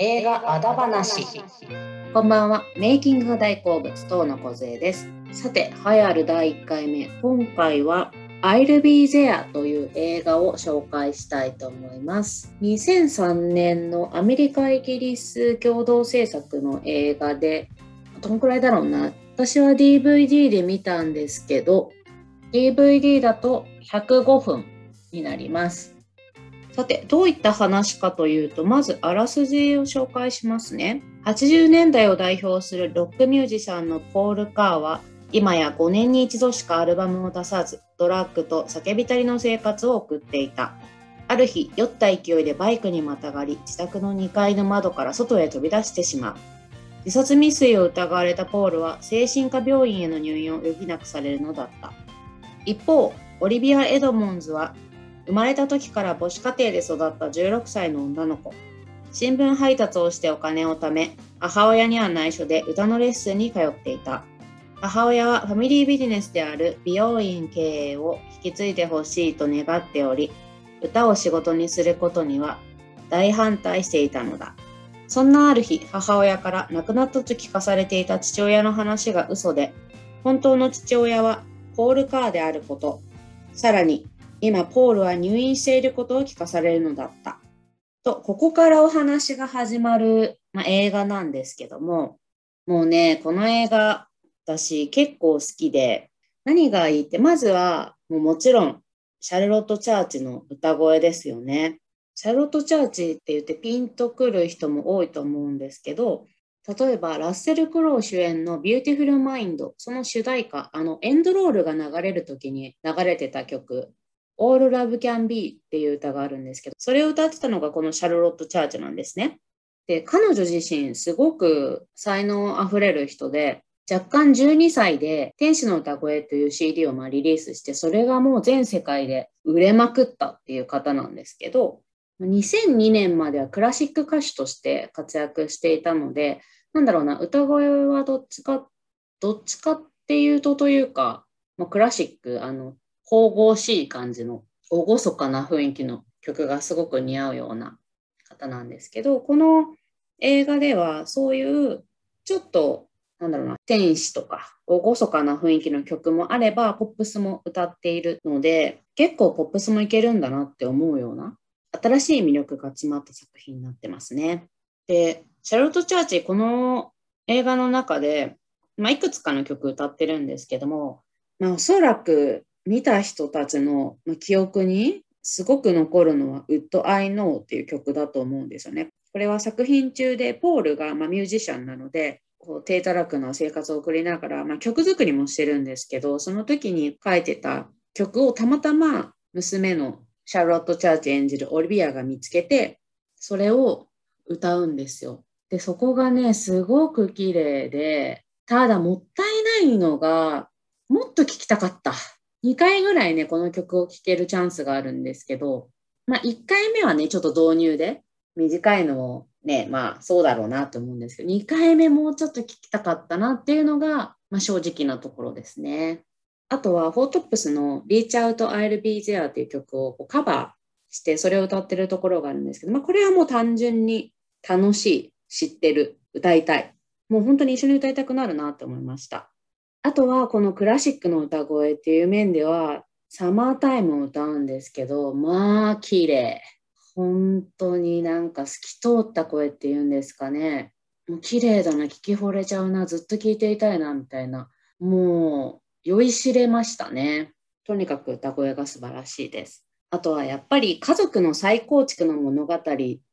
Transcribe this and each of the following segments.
映画あだ話。こんばんは、メイキングが大好物、遠野梢です。さて、栄えある第1回目、今回は I'll Be There という映画を紹介したいと思います。2003年のアメリカ・イギリス共同制作の映画で、どのくらいだろうな、私は DVD で見たんですけど、 DVD だと105分になります。さて、どういった話かというと、まずあらすじを紹介しますね。80年代を代表するロックミュージシャンのポール・カーは、今や5年に一度しかアルバムを出さず、ドラッグと酒浸りの生活を送っていた。ある日、酔った勢いでバイクにまたがり、自宅の2階の窓から外へ飛び出してしまう。自殺未遂を疑われたポールは、精神科病院への入院を余儀なくされるのだった。一方、オリビア・エドモンズは、生まれた時から母子家庭で育った16歳の女の子。新聞配達をしてお金を貯め、母親には内緒で歌のレッスンに通っていた。母親はファミリービジネスである美容院経営を引き継いでほしいと願っており、歌を仕事にすることには大反対していたのだ。そんなある日、母親から亡くなったと聞かされていた父親の話が嘘で、本当の父親はポール・カーであること、さらに今ポールは入院していることを聞かされるのだったと、ここからお話が始まる、映画なんですけども、もうね、この映画私結構好きで、何がいいって、まずはもちろんシャルロット・チャーチの歌声ですよね。シャルロット・チャーチって言ってピンとくる人も多いと思うんですけど、例えばラッセル・クロウ主演のビューティフル・マインド、その主題歌、エンドロールが流れる時に流れてた曲、All Love Can Be っていう歌があるんですけど、それを歌ってたのがこのシャルロット・チャーチなんですね。で、彼女自身すごく才能あふれる人で、若干12歳で天使の歌声という CD をリリースして、それがもう全世界で売れまくったっていう方なんですけど、2002年まではクラシック歌手として活躍していたので、歌声はどっちかっていうと、クラシック、神々しい感じの厳かな雰囲気の曲がすごく似合うような方なんですけど、この映画ではそういうちょっと天使とか厳かな雰囲気の曲もあれば、ポップスも歌っているので、結構ポップスもいけるんだなって思うような新しい魅力が詰まった作品になってますね。で、シャルロット・チャーチ、この映画の中で、いくつかの曲歌ってるんですけども、おそらく見た人たちの記憶にすごく残るのは Would I Know っていう曲だと思うんですよね。これは作品中でポールがミュージシャンなので、低たらくな生活を送りながら、曲作りもしてるんですけど、その時に書いてた曲をたまたま娘のシャーロット・チャーチ演じるオリビアが見つけて、それを歌うんですよ。で、そこがね、すごく綺麗で、ただもったいないのが、もっと聴きたかった。2回ぐらいね、この曲を聴けるチャンスがあるんですけど、1回目はね、ちょっと導入で短いのをね、そうだろうなと思うんですけど、2回目もうちょっと聴きたかったなっていうのが、正直なところですね。あとは、フォートップスの Reach Out I'll Be There っていう曲をカバーして、それを歌ってるところがあるんですけど、これはもう単純に楽しい、知ってる、歌いたい。もう本当に一緒に歌いたくなるなと思いました。あとはこのクラシックの歌声っていう面では、サマータイムを歌うんですけど、綺麗。本当に透き通った声っていうんですかね。もう綺麗だな、聞き惚れちゃうな、ずっと聞いていたいな、みたいな。もう酔いしれましたね。とにかく歌声が素晴らしいです。あとはやっぱり家族の再構築の物語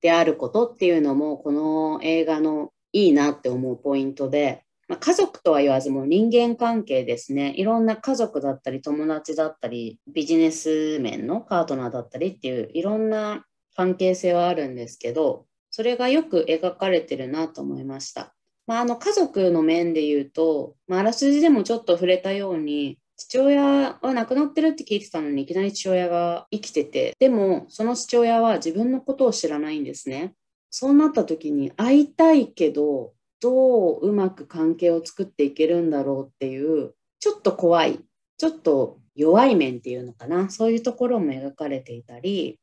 であることっていうのも、この映画のいいなって思うポイントで、家族とは言わずも人間関係ですね。いろんな家族だったり友達だったりビジネス面のパートナーだったりっていういろんな関係性はあるんですけど、それがよく描かれてるなと思いました。家族の面で言うと、あらすじでもちょっと触れたように、父親は亡くなってるって聞いてたのに、いきなり父親が生きてて、でもその父親は自分のことを知らないんですね。そうなった時に会いたいけど、どううまく関係を作っていけるんだろうっていう、ちょっと怖い、ちょっと弱い面っていうのかな、そういうところも描かれていたり、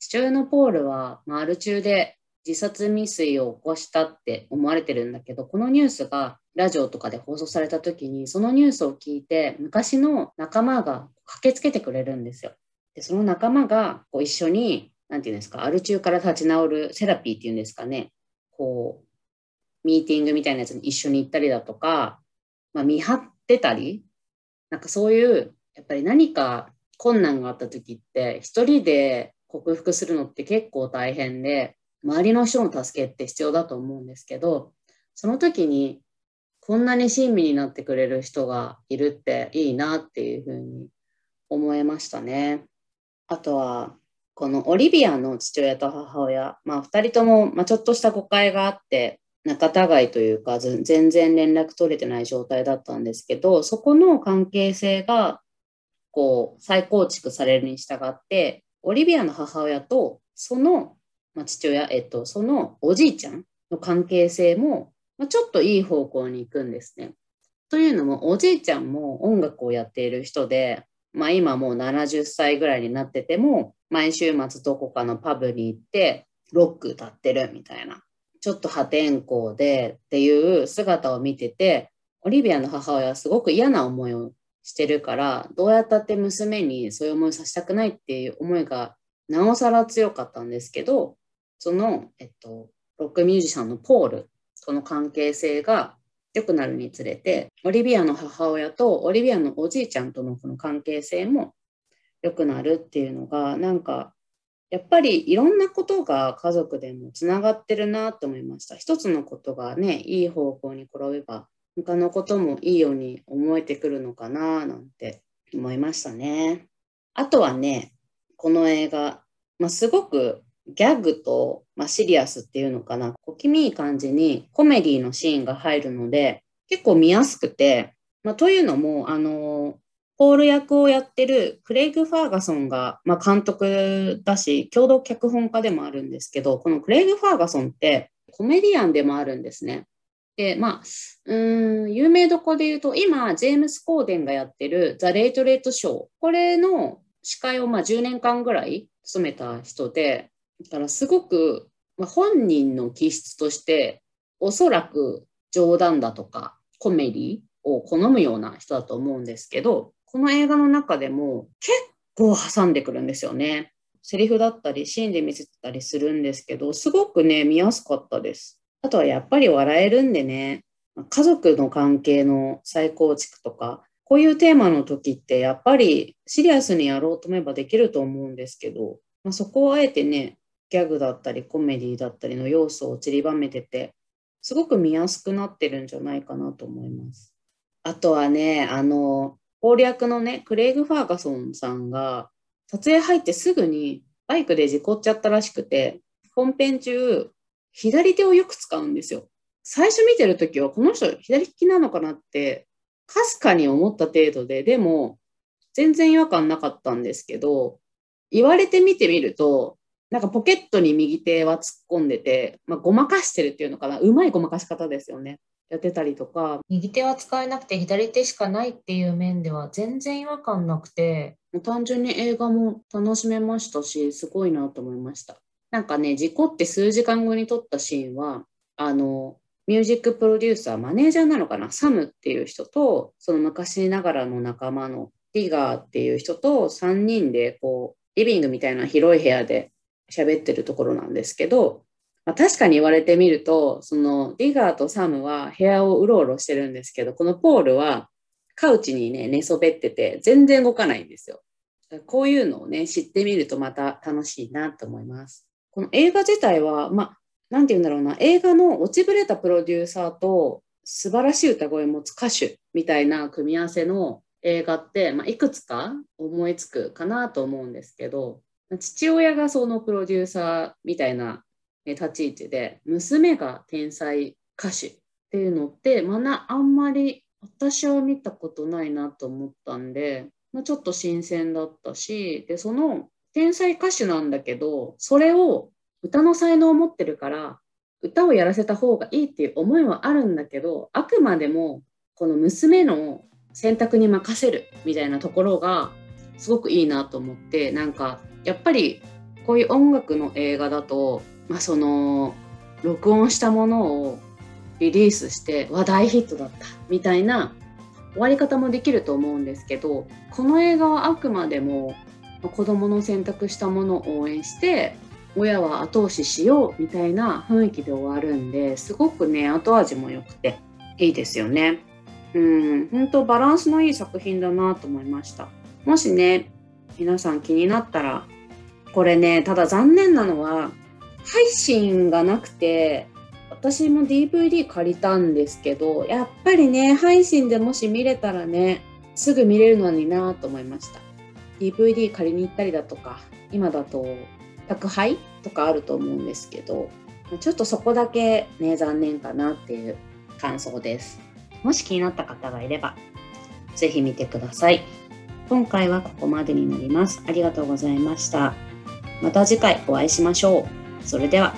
父親のポールはアル中で自殺未遂を起こしたって思われてるんだけど、このニュースがラジオとかで放送された時に、そのニュースを聞いて昔の仲間が駆けつけてくれるんですよ。で、その仲間がこう一緒に、なんていうんですか、アル中から立ち直るセラピーっていうんですかね、こうミーティングみたいなやつに一緒に行ったりだとか、見張ってたり、なんかそういうやっぱり何か困難があった時って一人で克服するのって結構大変で、周りの人の助けって必要だと思うんですけど、その時にこんなに親身になってくれる人がいるっていいなっていうふうに思えましたね。あとはこのオリビアの父親と母親、2人ともちょっとした誤解があって仲違いというか、全然連絡取れてない状態だったんですけど、そこの関係性がこう再構築されるに従って、オリビアの母親とその父親、そのおじいちゃんの関係性もちょっといい方向に行くんですね。というのも、おじいちゃんも音楽をやっている人で、今もう70歳ぐらいになってても、毎週末どこかのパブに行ってロック歌ってるみたいな、ちょっと破天荒でっていう姿を見てて、オリビアの母親はすごく嫌な思いをしてるから、どうやったって娘にそういう思いをさせたくないっていう思いがなおさら強かったんですけど、その、ロックミュージシャンのポールとの関係性が良くなるにつれて、オリビアの母親とオリビアのおじいちゃんとのこの関係性も良くなるっていうのが、なんかやっぱりいろんなことが家族でもつながってるなと思いました。一つのことがね、いい方向に転べば他のこともいいように思えてくるのかななんて思いましたね。あとはね、この映画、すごくギャグと、シリアスっていうのかな、小気味いい感じにコメディのシーンが入るので結構見やすくて、というのもポール役をやってるクレイグ・ファーガソンが、監督だし共同脚本家でもあるんですけど、このクレイグ・ファーガソンってコメディアンでもあるんですね。で、有名どこで言うと、今ジェームス・コーデンがやってるザ・レイト・レイト・ショー、これの司会を10年間ぐらい務めた人で、だからすごく、本人の気質としておそらく冗談だとかコメディを好むような人だと思うんですけど、この映画の中でも結構挟んでくるんですよね。セリフだったりシーンで見せたりするんですけど、すごくね、見やすかったです。あとはやっぱり笑えるんでね、家族の関係の再構築とか、こういうテーマの時ってやっぱりシリアスにやろうと思えばできると思うんですけど、そこをあえてね、ギャグだったりコメディだったりの要素を散りばめてて、すごく見やすくなってるんじゃないかなと思います。あとはね、ポール役のね、クレイグ・ファーガソンさんが撮影入ってすぐにバイクで事故っちゃったらしくて、本編中左手をよく使うんですよ。最初見てる時はこの人左利きなのかなってかすかに思った程度で、でも全然違和感なかったんですけど、言われて見てみると、なんかポケットに右手は突っ込んでて、ごまかしてるっていうのかな、うまいごまかし方ですよね、やってたりとか。右手は使えなくて左手しかないっていう面では全然違和感なくて、単純に映画も楽しめましたし、すごいなと思いました。なんかね、事故って数時間後に撮ったシーンは、ミュージックプロデューサー、マネージャーなのかな、サムっていう人と、その昔ながらの仲間のリガーっていう人と3人でこうリビングみたいな広い部屋で喋ってるところなんですけど、確かに言われてみると、そのディガーとサムは部屋をうろうろしてるんですけど、このポールはカウチにね、寝そべってて全然動かないんですよ。こういうのをね、知ってみるとまた楽しいなと思います。この映画自体は、なんて言うんだろうな、映画の落ちぶれたプロデューサーと素晴らしい歌声を持つ歌手みたいな組み合わせの映画って、いくつか思いつくかなと思うんですけど、父親がそのプロデューサーみたいな立ち位置で、娘が天才歌手っていうのって、あんまり私は見たことないなと思ったんで、ちょっと新鮮だったし、で、その天才歌手なんだけど、それを歌の才能を持ってるから歌をやらせた方がいいっていう思いはあるんだけど、あくまでもこの娘の選択に任せるみたいなところがすごくいいなと思って、なんかやっぱりこういう音楽の映画だとまあ、その録音したものをリリースして話題ヒットだったみたいな終わり方もできると思うんですけど、この映画はあくまでも子どもの選択したものを応援して親は後押ししようみたいな雰囲気で終わるんで、すごくね後味も良くていいですよね。本当バランスのいい作品だなと思いました。もしね皆さん気になったら、これねただ残念なのは配信がなくて、私も DVD 借りたんですけど、やっぱりね配信でもし見れたらねすぐ見れるのになと思いました。 DVD 借りに行ったりだとか、今だと宅配とかあると思うんですけど、ちょっとそこだけね残念かなっていう感想です。もし気になった方がいればぜひ見てください。今回はここまでになります。ありがとうございました。また次回お会いしましょう。それでは。